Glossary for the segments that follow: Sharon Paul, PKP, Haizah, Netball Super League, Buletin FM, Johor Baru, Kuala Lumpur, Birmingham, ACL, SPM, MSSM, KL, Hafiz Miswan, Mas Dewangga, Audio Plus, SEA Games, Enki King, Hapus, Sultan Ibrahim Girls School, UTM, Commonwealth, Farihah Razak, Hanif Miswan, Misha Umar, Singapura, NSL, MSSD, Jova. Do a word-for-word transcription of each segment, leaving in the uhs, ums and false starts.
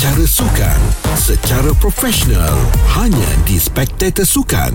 secara sukan, secara profesional, hanya di Spectator Sukan,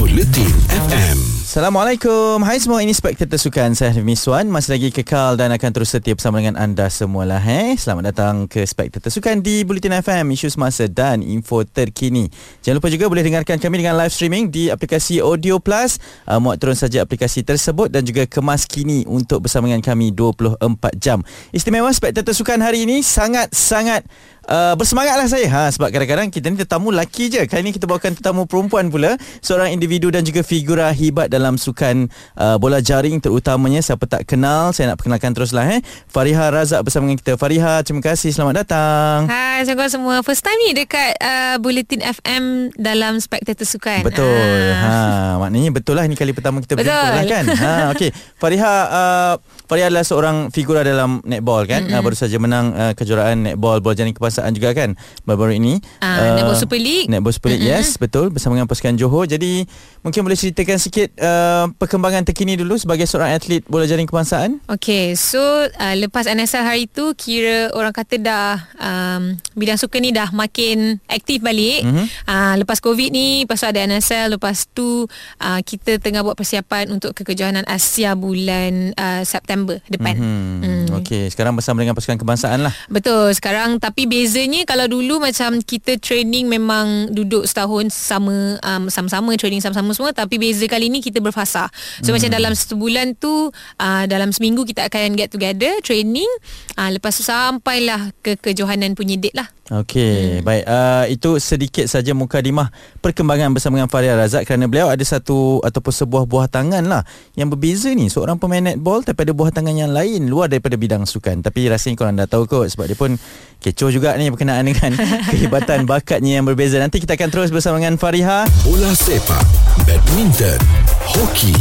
Buletin F M. Assalamualaikum. Hai semua, ini Spectator Sukan. Saya Hafiz Miswan, masih lagi kekal dan akan terus setia bersama dengan anda semualah. Eh? Selamat datang ke Spectator Sukan di Buletin F M, isu semasa dan info terkini. Jangan lupa juga boleh dengarkan kami dengan live streaming di aplikasi Audio Plus. Uh, muat turun saja aplikasi tersebut dan juga kemas kini untuk bersama dengan kami dua puluh empat jam. Istimewa Spectator Sukan hari ini sangat-sangat Uh, bersemangatlah saya ha, sebab kadang-kadang kita ni tetamu lelaki je. Kali ni kita bawakan tetamu perempuan pula, seorang individu dan juga figura hibat dalam sukan uh, bola jaring terutamanya. Siapa tak kenal, saya nak perkenalkan teruslah eh. Farihah Razak bersama dengan kita. Farihah, terima kasih, selamat datang. Hai, selamat semua. First time ni dekat uh, Buletin F M dalam Spectator Sukan. Betul ha. ha, maknanya betul lah, ini kali pertama kita berjumpa lah kan. ha, okay. Farihah uh, Farihah adalah seorang figura dalam netball kan. uh, Baru saja menang uh, kejuaraan netball bola jaring kebangsaan juga kan baru-baru ini, uh, Netball Super League. Netball Super League, mm-hmm. yes, betul, bersama dengan pasukan Johor. Jadi mungkin boleh ceritakan sikit uh, perkembangan terkini dulu sebagai seorang atlet bola jaring kebangsaan. Okey, so uh, lepas N S L hari tu, kira orang kata dah um, bidang sukan ni dah makin aktif balik. mm-hmm. uh, Lepas COVID ni, lepas tu ada N S L, lepas tu uh, kita tengah buat persiapan untuk kekejohanan Asia bulan uh, September depan. mm-hmm. mm. Okey, sekarang bersama dengan pasukan kebangsaan lah. Betul, sekarang tapi beza Bezanya kalau dulu macam kita training memang duduk setahun sama, um, sama-sama training sama-sama semua. Tapi beza kali ni kita berfasa. So hmm. macam dalam sebulan tu, uh, dalam seminggu kita akan get together training. uh, Lepas tu sampailah ke kejohanan punya date lah. Okey, hmm. baik. uh, Itu sedikit saja mukadimah perkembangan bersama dengan Farihah Razak, kerana beliau ada satu ataupun sebuah buah tangan lah yang berbeza ni. Seorang pemain netball tapi ada buah tangan yang lain luar daripada bidang sukan. Tapi rasanya korang dah tahu kot, sebab dia pun kecoh juga ni berkenaan dengan kehebatan bakatnya yang berbeza. Nanti kita akan terus bersama dengan Farihah. Bola sepak, badminton, hoki,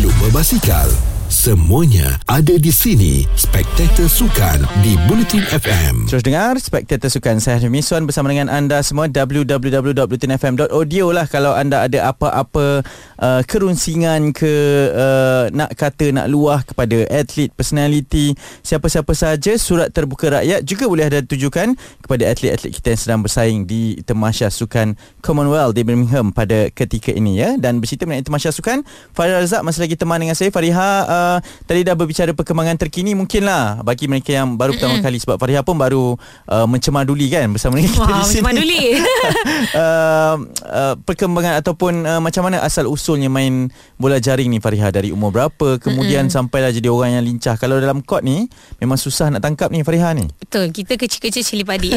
lumba basikal, semuanya ada di sini. Spectator Sukan di Buletin F M. Terus dengar Spectator Sukan. Saya Hafiz Miswan bersama dengan anda semua. w w w dot buletin f m dot audio lah kalau anda ada apa-apa uh, kerunsingan ke, uh, nak kata nak luah kepada atlet, personality, siapa-siapa saja. Surat terbuka rakyat juga boleh ada tujukan kepada atlet-atlet kita yang sedang bersaing di Temasya Sukan Commonwealth di Birmingham pada ketika ini ya. Dan bercerita mengenai Temasya Sukan, Farihah Razak masih lagi teman dengan saya. Farihah, uh, Uh, tadi dah berbicara perkembangan terkini, mungkinlah bagi mereka yang baru pertama mm-hmm. kali, sebab Farihah pun baru uh, mencemar duli kan bersama dengan kita wow, di sini. Mencemar duli. uh, uh, perkembangan ataupun uh, macam mana asal usulnya main bola jaring ni Farihah, dari umur berapa kemudian mm-hmm. sampailah jadi orang yang lincah. Kalau dalam court ni memang susah nak tangkap ni Farihah ni. Betul, kita kecil-kecil cili padi.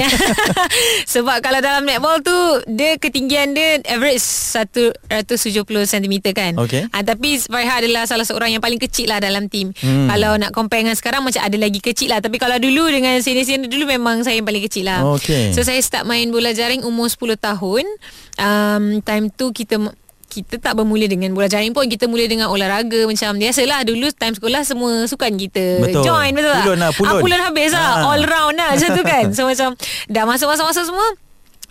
Sebab kalau dalam netball tu dia ketinggian dia average seratus tujuh puluh sentimeter kan. Okay. Uh, tapi Farihah adalah salah seorang yang paling kecil lah dalam tim. hmm. Kalau nak compare dengan sekarang macam ada lagi kecil lah, tapi kalau dulu dengan senior-senior dulu memang saya yang paling kecil lah. Okay. So saya start main bola jaring umur sepuluh tahun. um, Time tu kita kita tak bermula dengan bola jaring pun, kita mula dengan olahraga macam biasalah. Dulu time sekolah semua sukan kita betul. join, betul tak? Pulun lah, pulun, ah, pulun habis lah, ha. all round lah macam tu kan. So macam dah masa-masa semua,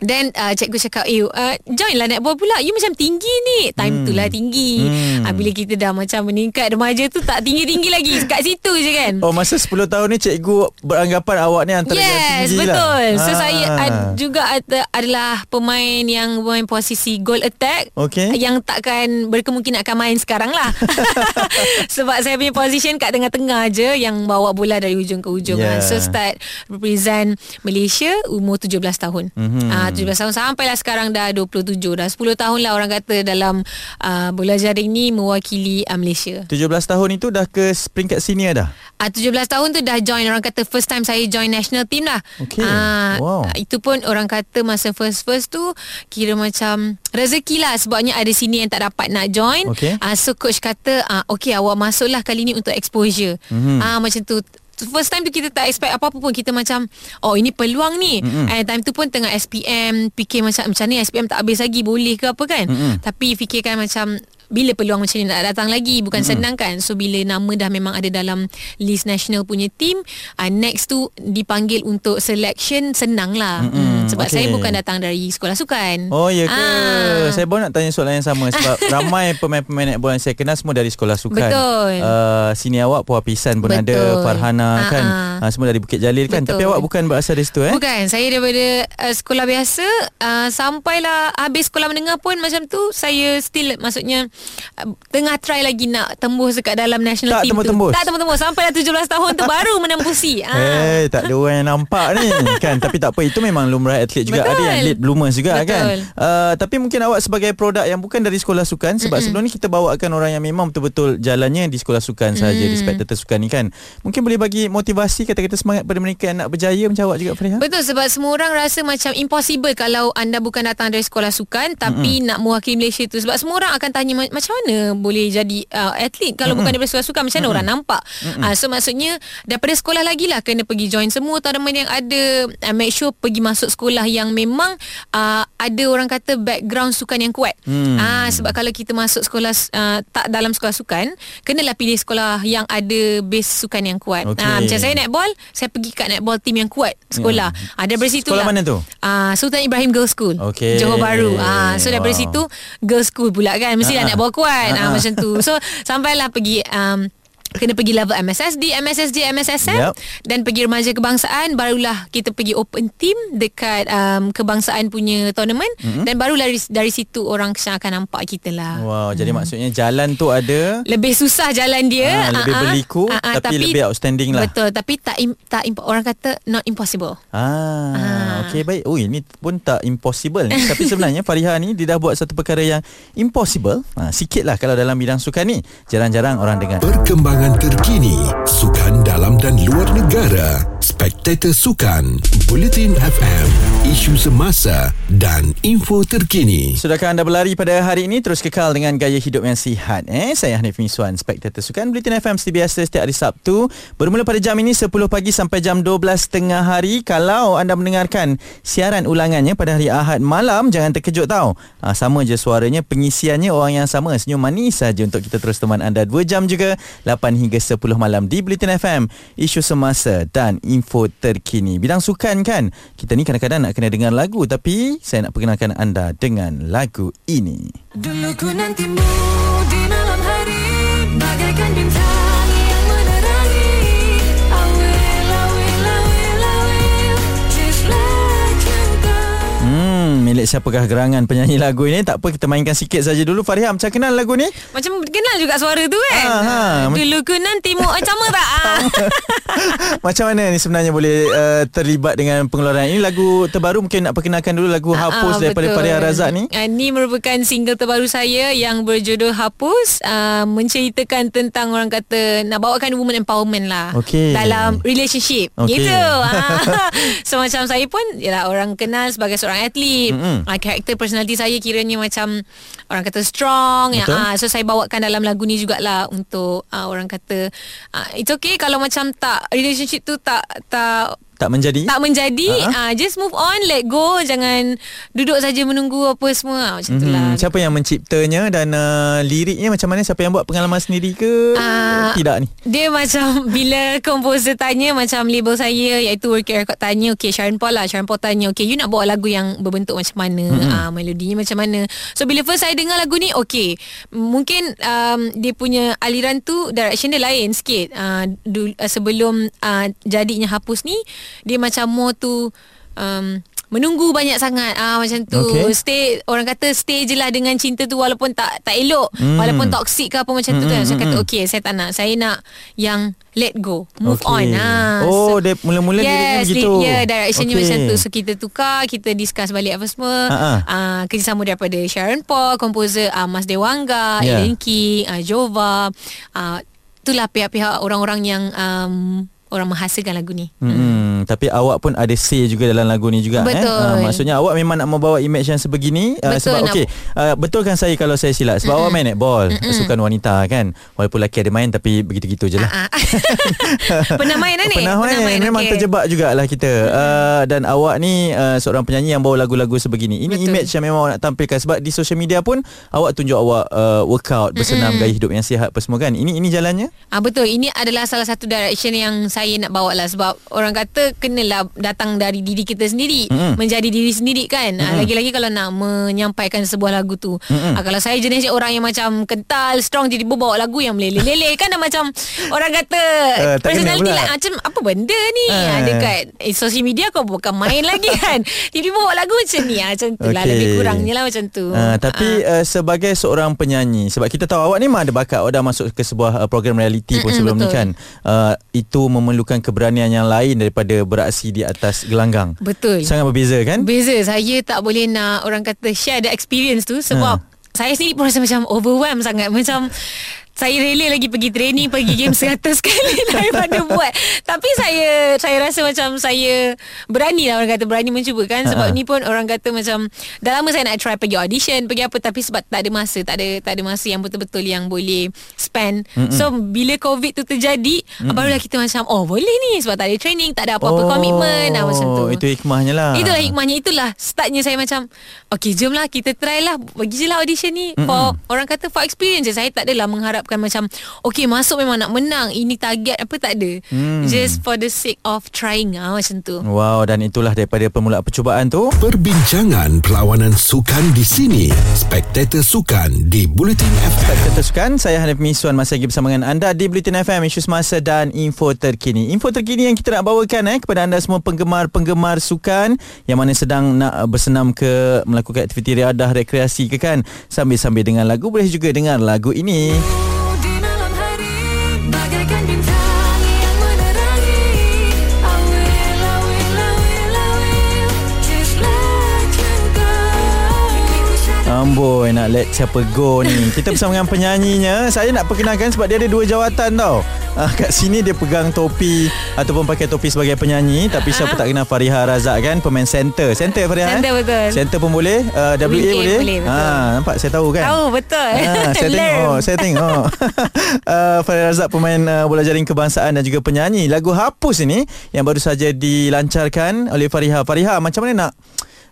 then uh, cikgu cakap, eh uh, join lah netball pula, you macam tinggi ni. Time hmm. tu lah tinggi. hmm. uh, Bila kita dah macam meningkat remaja tu, tak tinggi-tinggi lagi, kat situ je kan. Oh, masa sepuluh tahun ni cikgu beranggapan awak ni antara yes, yang tinggi betul. lah. Yes, betul. So ha. saya ad, juga ad, adalah pemain yang main posisi goal attack. Okay. Yang takkan berkemungkinan akan main sekarang lah. Sebab saya punya position kat tengah-tengah je, yang bawa bola dari hujung ke hujung. yeah. So start represent Malaysia umur tujuh belas tahun. mm-hmm. uh, tujuh belas tahun sampailah sekarang dah dua puluh tujuh. Dah sepuluh tahun lah orang kata dalam uh, bola jaring ni mewakili uh, Malaysia. tujuh belas tahun itu dah ke peringkat senior dah? Uh, tujuh belas tahun tu dah join, orang kata first time saya join national team lah. Okay. uh, wow. uh, Itu pun orang kata masa first-first tu kira macam rezeki lah, sebabnya ada senior yang tak dapat nak join. Okay. uh, So coach kata uh, okay awak masuklah kali ni untuk exposure. mm-hmm. uh, Macam tu. First time tu kita tak expect apa-apa pun, kita macam oh ini peluang ni. mm-hmm. And time tu pun tengah S P M, fikir macam macam ni S P M tak habis lagi, boleh ke apa kan. mm-hmm. Tapi fikirkan macam bila peluang macam ni nak datang lagi, bukan mm-hmm. senang kan. So bila nama dah memang ada dalam list national punya team, uh, next tu dipanggil untuk selection, senang lah. Mm-hmm. Sebab okay. saya bukan datang dari sekolah sukan. Oh ya ke? Ah. Saya baru nak tanya soalan yang sama. Sebab ramai pemain-pemain netball yang saya kenal semua dari sekolah sukan. Betul. uh, Sini awak Puah Pisan pun betul. Ada Farhana ah, kan ah. Semua dari Bukit Jalil betul. Kan. Tapi awak bukan berasal dari situ eh? Bukan. Saya daripada uh, sekolah biasa uh, sampailah habis sekolah menengah pun macam tu. Saya still maksudnya uh, tengah try lagi nak tembus dekat dalam national tak team tembus-tembus. tu. Tak tembus-tembus. Sampailah tujuh belas tahun tu baru menembusi. Ah. Hey, tak ada orang yang nampak ni kan. Tapi tak apa, itu memang lumrah atlet juga. Betul. Ada yang late bloomers juga betul. Kan uh, tapi mungkin awak sebagai produk yang bukan dari sekolah sukan. Sebab mm-hmm. sebelum ni kita bawakan orang yang memang betul-betul jalannya di sekolah sukan saja, mm. di spectator sukan ni kan. Mungkin boleh bagi motivasi, kata-kata semangat pada mereka yang nak berjaya macam awak juga, Farihah. Betul, sebab semua orang rasa macam impossible kalau anda bukan datang dari sekolah sukan tapi mm-hmm. nak mewakili Malaysia tu. Sebab semua orang akan tanya macam mana boleh jadi uh, atlet kalau mm-hmm. bukan daripada sekolah sukan. Macam mana mm-hmm. orang nampak mm-hmm. uh, so maksudnya daripada sekolah lagi lah kena pergi join semua tournament yang ada, uh, make sure pergi masuk sekolah yang memang uh, ada orang kata background sukan yang kuat. mm. uh, Sebab kalau kita masuk sekolah uh, tak dalam sekolah sukan, kenalah pilih sekolah yang ada base sukan yang kuat. okay. uh, Macam saya netball, saya pergi kat netball team yang kuat sekolah. yeah. uh, Daripada situ sekolah lah. Mana tu? Uh, Sultan Ibrahim Girls School, okay. Johor Baru. uh, So daripada wow. situ Girls School pula kan, mestilah uh-huh. netball kuat. uh-huh. uh, Macam tu. So sampailah pergi um, kena pergi level M S S D, M S S D, M S S M. Yep. Dan pergi remaja kebangsaan. Barulah kita pergi open team dekat um, kebangsaan punya tournament. Mm-hmm. Dan barulah dari, dari situ orang akan nampak kita lah. Wow. Mm. Jadi maksudnya jalan tu ada, lebih susah jalan dia, ha, lebih uh-huh. berliku, uh-huh. Tapi, tapi lebih outstanding lah. Betul. Tapi tak, tak orang kata not impossible. Ah, ah. Okay, baik. Ui, ni pun tak impossible ni. Tapi sebenarnya Farihah ni dia dah buat satu perkara yang impossible ha, sikit lah kalau dalam bidang sukan ni. Jarang-jarang orang dengar. Perkembangan terkini sukan dalam dan luar negara, Spectator Sukan, Buletin F M, isu semasa dan info terkini. Sudahkah anda berlari pada hari ini? Terus kekal dengan gaya hidup yang sihat. Eh, saya Hanif Miswan, Spectator Sukan, Buletin F M seperti biasa setiap hari Sabtu bermula pada jam ini sepuluh pagi sampai jam dua belas tengah hari. Kalau anda mendengarkan siaran ulangannya pada hari Ahad malam, jangan terkejut tau. Ha, sama je suaranya, pengisiannya orang yang sama. Senyum manis saja untuk kita terus teman anda dua jam juga, lapan hingga sepuluh malam di Buletin F M, isu semasa dan info terkini. Bidang sukan kan, kita ni kadang-kadang nak kena dengar lagu, tapi saya nak perkenalkan anda dengan lagu ini. Dulu ku nantimu di malam hari, bagaikan bintang yang menerangi. I will, I will, I will, I will, just like you go. Hmm, milik siapakah gerangan penyanyi lagu ini? Tak apa, kita mainkan sikit saja dulu. Farihah, macam kenal lagu ni? Macam kenal juga suara tu kan? Aha. Dulu ku nantimu. Oh, sama tak? Macam mana ni sebenarnya boleh uh, terlibat dengan pengeluaran ini? Lagu terbaru, mungkin nak perkenalkan dulu lagu Hapus uh, daripada Farihah Razak ni. Uh, ni merupakan single terbaru saya yang berjudul Hapus, uh, menceritakan tentang orang kata nak bawakan woman empowerment lah, okay. dalam relationship, okay. gitu. uh. So macam saya pun yalah, orang kenal sebagai seorang atlet. mm-hmm. uh, Karakter personality saya kiranya macam orang kata strong. uh, So saya bawakan dalam lagu ni jugalah untuk uh, orang kata uh, it's okay kalau macam tak, relationship tu tak tak tak menjadi tak menjadi uh-huh. uh, just move on, let go, jangan duduk saja menunggu apa semua, macam mm-hmm. itulah. Siapa yang menciptanya dan uh, liriknya macam mana, siapa yang buat, pengalaman sendiri ke uh, tidak ni? Dia macam bila komposer tanya, macam label saya iaitu Working Record tanya, okay Sharon Paul lah, Sharon Paul tanya, okay you nak bawa lagu yang berbentuk macam mana, mm-hmm. uh, melodinya macam mana. So bila first saya dengar lagu ni, okay mungkin um, dia punya aliran tu, direction dia lain sikit. uh, du- uh, sebelum uh, jadinya Hapus ni, dia macam more tu um, menunggu banyak sangat, ah macam tu. Okay. Stay, orang kata stay je lah dengan cinta tu, walaupun tak tak elok, mm. walaupun toksik ke apa macam mm, tu kan. Saya so, mm, kata mm. okay saya tak nak, saya nak yang let go, move okay. on. ah. Oh, so, dia mula-mula yes, dia begitu. Ya, yeah, directionnya okay. macam tu. So kita tukar, kita discuss balik apa semua. Uh-huh. Uh, kerjasama daripada Sharon Paul, komposer uh, Mas Dewangga, yeah. Enki King, uh, Jova. Uh, itulah pihak-pihak orang-orang yang um, orang menghasilkan lagu ni. Hmm, hmm. Tapi awak pun ada say juga dalam lagu ni juga. Betul. Eh? Ha, maksudnya awak memang nak membawa image yang sebegini. Betul, uh, sebab okey, uh, betulkan saya kalau saya silap. Sebab mm-mm, awak main netball, mm-mm, sukan wanita kan. Walaupun lelaki ada main tapi begitu-gitu je lah. Pernah main lah ni? Pernah main, Pernah main. Memang okay, terjebak jugalah kita. Uh, dan awak ni uh, seorang penyanyi yang bawa lagu-lagu sebegini. Ini betul, image yang memang awak nak tampilkan. Sebab di social media pun awak tunjuk awak uh, workout, bersenam, mm-mm, gaya hidup yang sihat apa semua kan. Ini ini jalannya? Ah, betul. Ini adalah salah satu direction yang saya saya nak bawa lah. Sebab orang kata kenalah datang dari diri kita sendiri, mm-hmm, menjadi diri sendiri kan, mm-hmm. Lagi-lagi kalau nak menyampaikan sebuah lagu tu, mm-hmm, ha, kalau saya jenis orang yang macam kental, strong, jadi bawa lagu yang meleleh-leleh kan, dah macam orang kata uh, personality lah, macam apa benda ni uh. ha, dekat eh, social media kau bukan main lagi kan. Tiba-tiba bawa lagu macam ni ha, macam tu lah, okay, lebih kurangnya lah macam tu uh, Tapi uh. Uh, sebagai seorang penyanyi, sebab kita tahu awak ni memang ada bakat, awak dah masuk ke sebuah uh, program reality pun, mm-hmm, sebelum betul, ni kan, uh, itu mem- memerlukan keberanian yang lain daripada beraksi di atas gelanggang. Betul. Sangat berbeza kan? Beza. Saya tak boleh nak orang kata share the experience tu sebab ha, saya sendiri pun rasa macam overwhelmed sangat. Macam saya rela lagi pergi training, pergi game seratus kali daripada buat. Tapi saya saya rasa macam saya berani lah, orang kata berani mencuba kan. Sebab uh-huh, ni pun orang kata macam dah lama saya nak try pergi audition, pergi apa, tapi sebab tak ada masa, tak ada tak ada masa yang betul-betul yang boleh spend. Mm-mm. So bila COVID tu terjadi, mm-mm, barulah kita macam oh boleh ni, sebab tak ada training, tak ada apa-apa oh, komitmen lah, macam tu. Itu hikmahnya lah. Itulah hikmahnya, itulah startnya saya macam okay, jomlah kita try lah, pergi je lah audition ni, mm-mm, for orang kata for experience je. Saya tak adalah mengharap bukan macam okay masuk memang nak menang, ini target apa, tak ada, hmm. Just for the sake of trying ah, macam tu. Wow, dan itulah daripada permulaan percubaan tu. Perbincangan perlawanan sukan di sini, Spectator Sukan di Buletin F M. Spectator Sukan, saya Hanif Miswan masih lagi bersama dengan anda di Buletin F M, isu semasa dan info terkini. Info terkini yang kita nak bawakan eh, kepada anda semua penggemar-penggemar sukan yang mana sedang nak bersenam ke, melakukan aktiviti riadah, rekreasi ke kan. Sambil-sambil dengan lagu, boleh juga dengar lagu ini. Amboi, nak let siapa go ni. Kita bersama dengan penyanyinya. Saya nak perkenalkan sebab dia ada dua jawatan tau. Uh, kat sini dia pegang topi ataupun pakai topi sebagai penyanyi, tapi siapa tak kenal Farihah Razak kan, pemain center. Center Farihah. Center eh? Betul. Center pun boleh, uh, W A boleh. boleh ha, nampak saya tahu kan? Tahu betul. Ha, saya tengok, saya tengok. uh, Farihah Razak pemain uh, bola jaring kebangsaan dan juga penyanyi. Lagu Hapus ini yang baru saja dilancarkan oleh Farihah. Farihah, macam mana nak,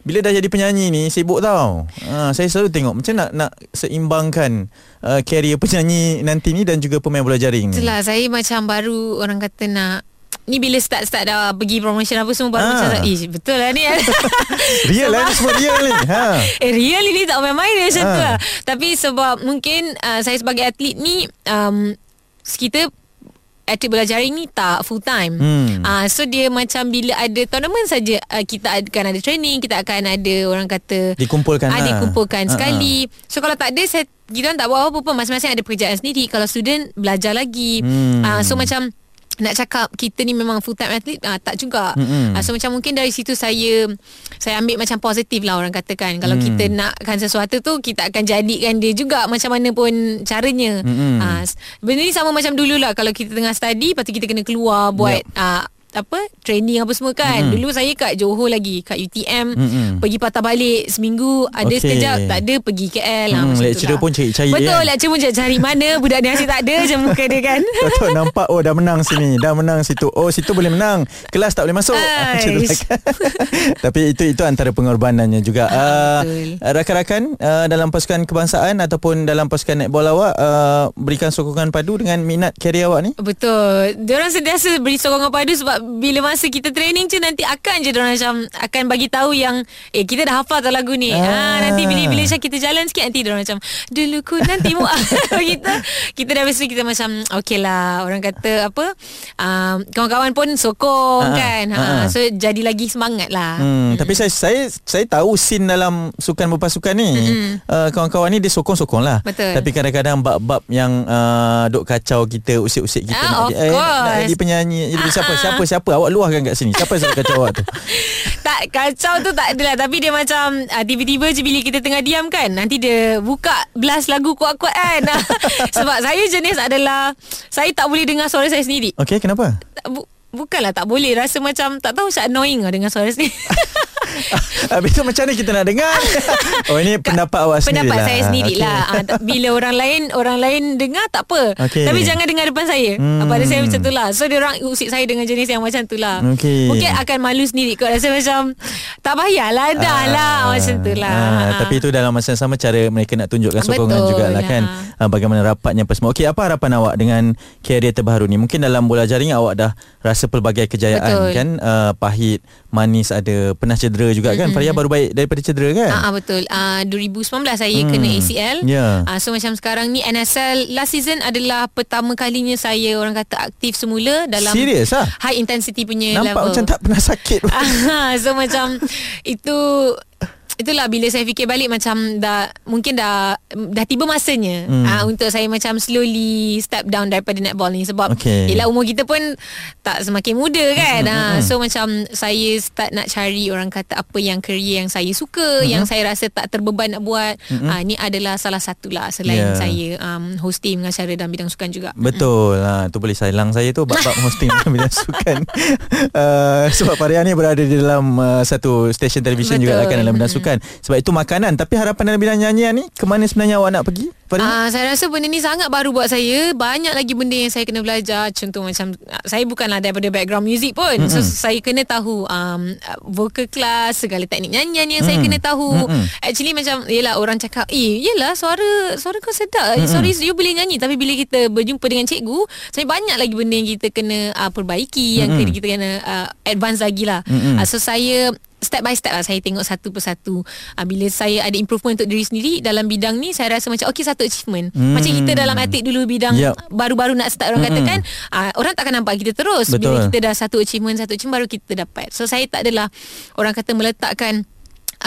bila dah jadi penyanyi ni sibuk tau, ha, saya selalu tengok macam nak nak seimbangkan uh, karier penyanyi nanti ni dan juga pemain bola jaring. Itulah, saya macam baru orang kata nak ni, bila start-start dah pergi promotion apa semua, baru ha, macam eh betul lah ni. Real lah ni, semua real ni ha. Eh real ni tak main-main dia macam ha, tu lah. Tapi sebab mungkin uh, saya sebagai atlet ni um, kita atlet bola jaring ni tak full time, hmm. uh, So dia macam bila ada tournament saja, uh, kita akan ada training, kita akan ada orang kata dikumpulkan, uh, lah. dikumpulkan uh-huh. sekali. So kalau tak ada, saya, kita tak buat apa pun, masing-masing ada pekerjaan sendiri. Kalau student belajar lagi, hmm. uh, So macam nak cakap kita ni memang full time athlete, ah, tak juga, mm-hmm. ah, So macam mungkin dari situ saya Saya ambil macam positif lah orang katakan. Kalau mm. kita nakkan sesuatu tu, kita akan jadikan dia juga macam mana pun caranya, mm-hmm. ah, Benda ni sama macam dululah. Kalau kita tengah study, lepas tu kita kena keluar buat yep. ah, apa training apa semua kan, mm-hmm. Dulu saya kat Johor lagi, kat U T M, mm-hmm. Pergi patah balik seminggu, ada okay. sekejap, tak ada pergi K L, mm, ha, lecturer pun cari-cari. Betul kan? Lecturer pun cari-cari, mana budak ni asyik tak ada macam muka dia kan. Betul, nampak oh dah menang sini, dah menang situ, oh situ boleh menang, kelas tak boleh masuk macam tu kan? Tapi itu itu antara pengorbanannya juga. ah, uh, Rakan-rakan uh, dalam pasukan kebangsaan ataupun dalam pasukan netball awak, uh, berikan sokongan padu dengan minat karier awak ni. Betul, diorang sentiasa beri sokongan padu sebab bila masa kita training je, nanti akan je diorang macam akan bagi tahu yang eh kita dah hafal tak lagu ni. Ah. Ha, nanti bila-bila kita jalan sikit, nanti diorang macam dulu ku nanti mu kita kita dah biasa, kita macam okey lah orang kata apa, um, kawan-kawan pun sokong ah. kan. Ha, ah. So jadi lagi semangat lah. Hmm, tapi saya saya saya tahu scene dalam sukan berpasukan ni, mm-hmm. uh, kawan-kawan ni dia sokong-sokong lah. Betul. Tapi kadang-kadang bab-bab yang uh, dok kacau kita, usik-usik kita, ah, nak, eh, nak, nak jadi penyanyi, jadi ah, siapa siapa siapa awak luahkan kat sini, siapa yang kacau awak tu? Tak kacau tu tak adalah, tapi dia macam ah, tiba-tiba je bila kita tengah diam kan, nanti dia buka blast lagu kuat-kuat kan. Sebab saya jenis adalah saya tak boleh dengar suara saya sendiri. Okey, kenapa? Tak, bu- bukanlah tak boleh, rasa macam tak tahu, saya annoying lah dengan suara sendiri. Habis tu macam mana kita nak dengar? Oh, ini pendapat awak sendiri. Pendapat saya sendiri lah, okay. ha, bila orang lain Orang lain dengar tak apa, okay. Tapi jangan dengar depan saya. hmm. Pada saya macam tu lah. So diorang usik saya dengan jenis yang macam tu lah, okay. Mungkin akan malu sendiri kot, rasa macam tak payahlah, dah ah, lah macam tu lah. ah, ah. Tapi itu dalam masa yang sama cara mereka nak tunjukkan sokongan jugalah, kan, ah, bagaimana rapatnya apa semua. Okey, apa harapan awak dengan karier terbaru ni? Mungkin dalam bola jaring awak dah rasa pelbagai kejayaan, betul. kan uh, Pahit, manis ada, pernah cedera juga, mm-hmm. kan. Farihah baru baik daripada cedera, kan. Aa, betul. uh, dua ribu sembilan belas saya hmm. kena A C L, yeah. uh, So macam sekarang ni N S L last season adalah pertama kalinya saya, orang kata, aktif semula dalam serious, ha? High intensity punya nampak level. Nampak macam tak pernah sakit. uh, So macam itu, itulah bila saya fikir balik macam dah, mungkin dah dah tiba masanya hmm. aa, untuk saya macam slowly step down daripada netball ni. Sebab okay. yelah, umur kita pun tak semakin muda, kan. hmm, aa, hmm. So macam saya start nak cari, orang kata, apa yang career yang saya suka, hmm. yang saya rasa tak terbeban nak buat. hmm. aa, Ni adalah salah satulah, selain yeah. saya um, hosting pengacara dalam bidang sukan juga. Betul. hmm. ha, Tu boleh silang saya tu bab-bab hosting dalam bidang sukan. uh, Sebab Farihah ni berada di dalam uh, satu stesen televisyen juga lah, kan, dalam bidang hmm. sukan. Sebab itu makanan. Tapi harapan dalam bidang nyanyian ni, ke mana sebenarnya awak nak pergi? Ah, saya rasa benda ni sangat baru buat saya. Banyak lagi benda yang saya kena belajar. Contoh macam, saya bukanlah daripada background music pun. Mm-hmm. So saya kena tahu um, vocal class, segala teknik nyanyian yang mm-hmm. saya kena tahu. Mm-hmm. Actually macam, yelah, orang cakap, eh, yelah, suara suara kau sedap, mm-hmm. sorry, you boleh nyanyi. Tapi bila kita berjumpa dengan cikgu, saya banyak lagi benda yang kita kena uh, perbaiki, mm-hmm. yang kita kena uh, advance lagi lah. Mm-hmm. uh, So saya step by step lah, saya tengok satu persatu. ha, Bila saya ada improvement untuk diri sendiri dalam bidang ni, saya rasa macam okey, satu achievement. hmm. Macam kita dalam atlet dulu, bidang yep. baru-baru nak start, orang hmm. katakan, ha, orang takkan nampak kita terus. Betul. Bila kita dah satu achievement, satu achievement baru kita dapat. So saya tak adalah, orang kata, meletakkan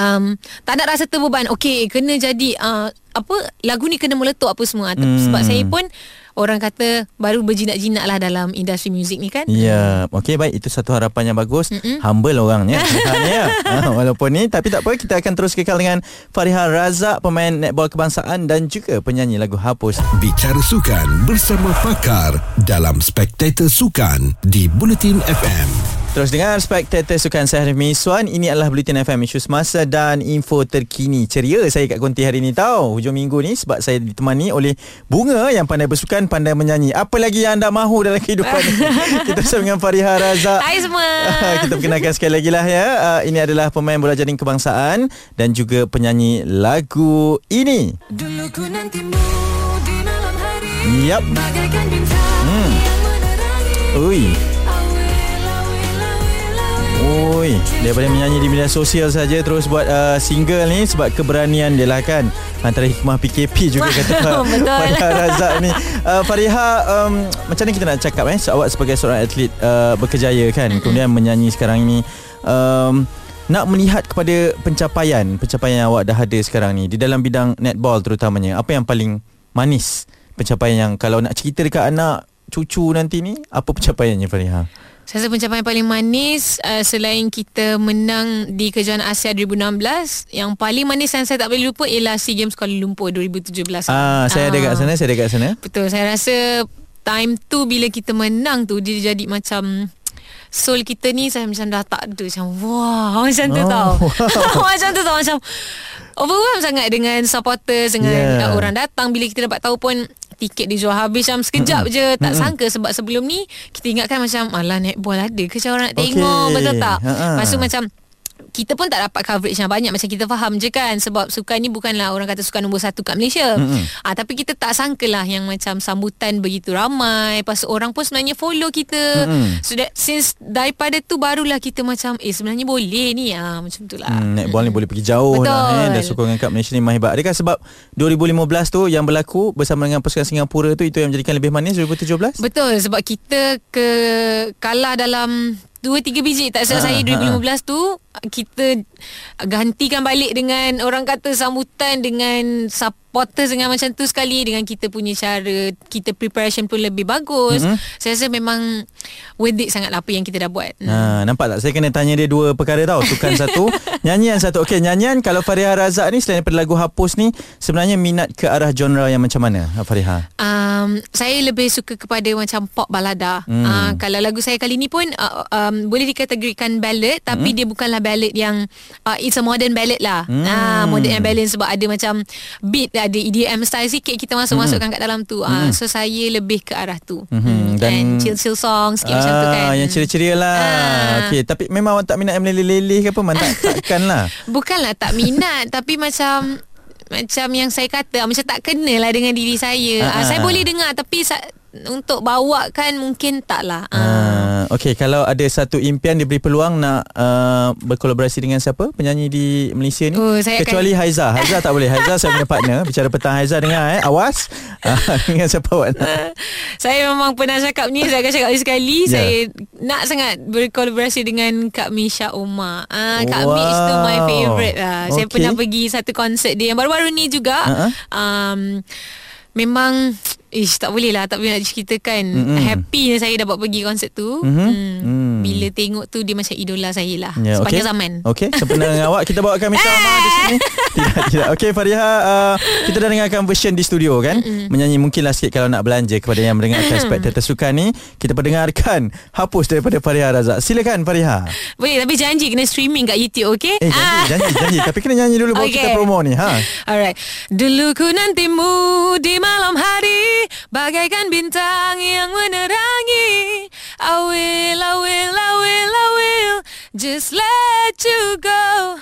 um, tak nak rasa terbeban, okey kena jadi uh, apa, lagu ni kena meletup apa semua. hmm. Sebab saya pun, orang kata, baru berjinak-jinak lah dalam industri muzik ni, kan. Ya, yeah. Okey, baik, itu satu harapan yang bagus. Mm-mm. Humble orangnya. ha, Walaupun ni, tapi tak apa, kita akan terus kekal dengan Farihah Razak, pemain netball kebangsaan dan juga penyanyi lagu Hapus. Bicara Sukan bersama pakar dalam Spectator Sukan di Buletin F M. Terus dengar Spectator Sukan, saya Harif Miswan. Ini adalah Buletin F M, isu semasa dan info terkini. Ceria saya kat konti hari ni tau, hujung minggu ni, sebab saya ditemani oleh Bunga yang pandai bersukan, pandai menyanyi. Apa lagi yang anda mahu dalam kehidupan ni? Kita bersama dengan Farihah Razak. Hai semua. Kita perkenalkan sekali lagi lah, ya. Ini adalah pemain bola jaring kebangsaan dan juga penyanyi lagu ini. Dulu ku nantimu di malam hari, yep. bagaikan bintang hmm. yang menerangi. Ui. Oi, daripada menyanyi di media sosial saja terus buat uh, single ni, sebab keberanian dia lah, kan. Antara hikmah P K P juga, kata Farihah Razak ni. uh, Farihah, um, macam mana kita nak cakap, eh? Awak sebagai seorang atlet uh, berkejaya, kan, kemudian menyanyi sekarang ni, um, nak melihat kepada pencapaian Pencapaian yang awak dah ada sekarang ni di dalam bidang netball terutamanya, apa yang paling manis pencapaian yang kalau nak cerita dekat anak cucu nanti ni, apa pencapaiannya, Farihah? Saya rasa pencapaian paling manis, uh, selain kita menang di kejuaraan Asia dua ribu enam belas, yang paling manis yang saya tak boleh lupa ialah SEA Games Kuala Lumpur dua ribu tujuh belas. Ah, saya ada kat sana, saya ada kat sana. Betul, saya rasa time tu bila kita menang tu, dia jadi macam soul kita ni, saya macam dah tak ada, macam wah, macam tu, oh, tau wow. Macam tu tau, macam overwhelmed sangat dengan supporters, dengan yeah. orang datang. Bila kita dapat tahu pun tiket dijual habis macam sekejap mm-mm. je, tak mm-mm. sangka. Sebab sebelum ni kita ingatkan macam, alah, netball ada ke, macam orang nak tengok, okay. betul tak? Ha-ha. Lepas tu macam kita pun tak dapat coverage yang banyak, macam kita faham je, kan. Sebab sukan ni bukanlah, orang kata, sukan nombor satu kat Malaysia. mm-hmm. ha, Tapi kita tak sangka lah yang macam sambutan begitu ramai. Lepas orang pun sebenarnya follow kita. mm-hmm. So that, since daripada tu barulah kita macam, eh, sebenarnya boleh ni, ha, macam tu lah. mm, Netball ni boleh pergi jauh. Betul. Lah, eh. Dan sokongan kat Malaysia ni memang hebat. Adakah sebab dua ribu lima belas tu yang berlaku bersama dengan pasukan Singapura tu, itu yang menjadikan lebih manis dua ribu tujuh belas? Betul, sebab kita ke kalah dalam dua tiga biji, tak silap saya, dua ribu lima belas tu. Kita gantikan balik dengan, orang kata, sambutan dengan sap- supporters dengan macam tu sekali, dengan kita punya cara kita preparation pun lebih bagus. Mm-hmm. Saya rasa memang worth it sangatlah apa yang kita dah buat. Ha, nampak tak? Saya kena tanya dia dua perkara tau. Sukan satu, nyanyian satu. Okey, nyanyian kalau Farihah Razak ni selain daripada lagu Hapus ni, sebenarnya minat ke arah genre yang macam mana, Farihah? Um, saya lebih suka kepada macam pop balada. Mm. Uh, kalau lagu saya kali ni pun uh, um, boleh dikategorikan ballad, tapi mm. dia bukanlah ballad yang uh, it's a modern ballad lah. Mm. Uh, modern ballad sebab ada macam beat, ada E D M style sikit kita masuk-masukkan mm. kat dalam tu. Uh, mm. So saya lebih ke arah tu. Mm-hmm. Dan And chill-chill song sikit ah, macam tu kan. Yang ceria-ceria lah. Ah. Okay, tapi memang awak tak minat yang meleleh-leleh ke apa? Man, tak, takkan lah. Bukanlah tak minat. Tapi macam... Macam yang saya kata, macam tak kenalah dengan diri saya. Aa, saya boleh dengar tapi sa- untuk bawakan mungkin taklah. Ah, okey, kalau ada satu impian diberi peluang nak uh, berkolaborasi dengan siapa penyanyi di Malaysia ni? Oh, kecuali akan... Haizah. Haizah tak boleh. Haizah saya punya partner. Bicara petang Haizah dengar eh. Awas. Dengan siapa awak nak? Saya memang pernah cakap ni, saya akan cakap ni sekali. Yeah. Saya nak sangat berkolaborasi dengan Kak Misha Umar. Ah, Kak wow. Mish tu my favourite lah. Okay. Saya pernah pergi satu konsert dia yang baru-baru ni juga. Uh-huh. Um, memang ish, tak boleh lah. Tak boleh nak ceritakan. Mm-hmm. Happy saya dapat pergi konsert tu. Mm-hmm. Mm. Bila tengok tu, dia macam idola saya lah. Yeah, sepanjang okay. zaman. Okay, sempena dengan awak. Kita bawakan Misha Umar di sini. Tidak, tidak. Okay, Farihah, uh, kita dah dengarkan version di studio kan. Mm-hmm. Menyanyi mungkinlah sikit kalau nak belanja kepada yang mendengarkan Spectator Sukan ni. Kita perdengarkan Hapus daripada Farihah Razak. Silakan Farihah. Boleh, tapi janji kena streaming kat YouTube, okay? Eh, janji, ah. janji, janji. Tapi kena nyanyi dulu baru okay. kita promo ni. Ha. Alright. Dulu ku nantimu di malam hari, bagaikan bintang yang menerangi. I will, I will, I will, I will just let you go.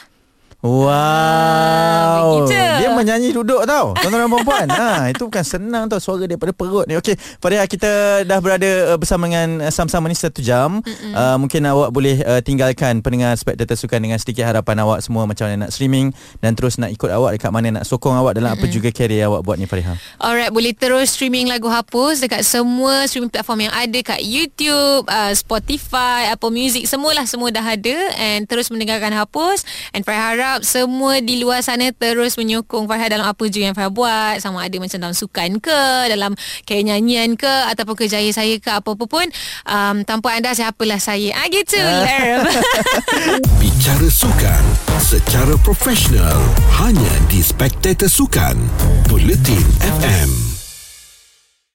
Wow, ah, dia menyanyi duduk tau, tuan-tuan dan perempuan. Ha, itu bukan senang tau, suara daripada perut ni. Okey, Farihah, kita dah berada uh, bersama dengan uh, sama-sama ni satu jam. uh, Mungkin awak boleh uh, tinggalkan pendengar Spectator Sukan dengan sedikit harapan awak semua, macam mana nak streaming dan terus nak ikut awak dekat mana, nak sokong awak dalam Mm-mm. apa juga career awak buat ni, Farihah. Alright, boleh terus streaming lagu Hapus dekat semua streaming platform yang ada, kat YouTube, uh, Spotify, Apple Music, semualah, semua dah ada. And terus mendengarkan Hapus. And Farihah, semua di luar sana terus menyokong Farihah dalam apa je yang Farihah buat, sama ada macam dalam sukan ke, dalam kaya nyanyian ke, ataupun kerjaya saya ke, apa-apa pun. um, Tanpa anda siapalah saya. Ah, gitu. Bicara sukan secara profesional hanya di Spectator Sukan Buletin F M.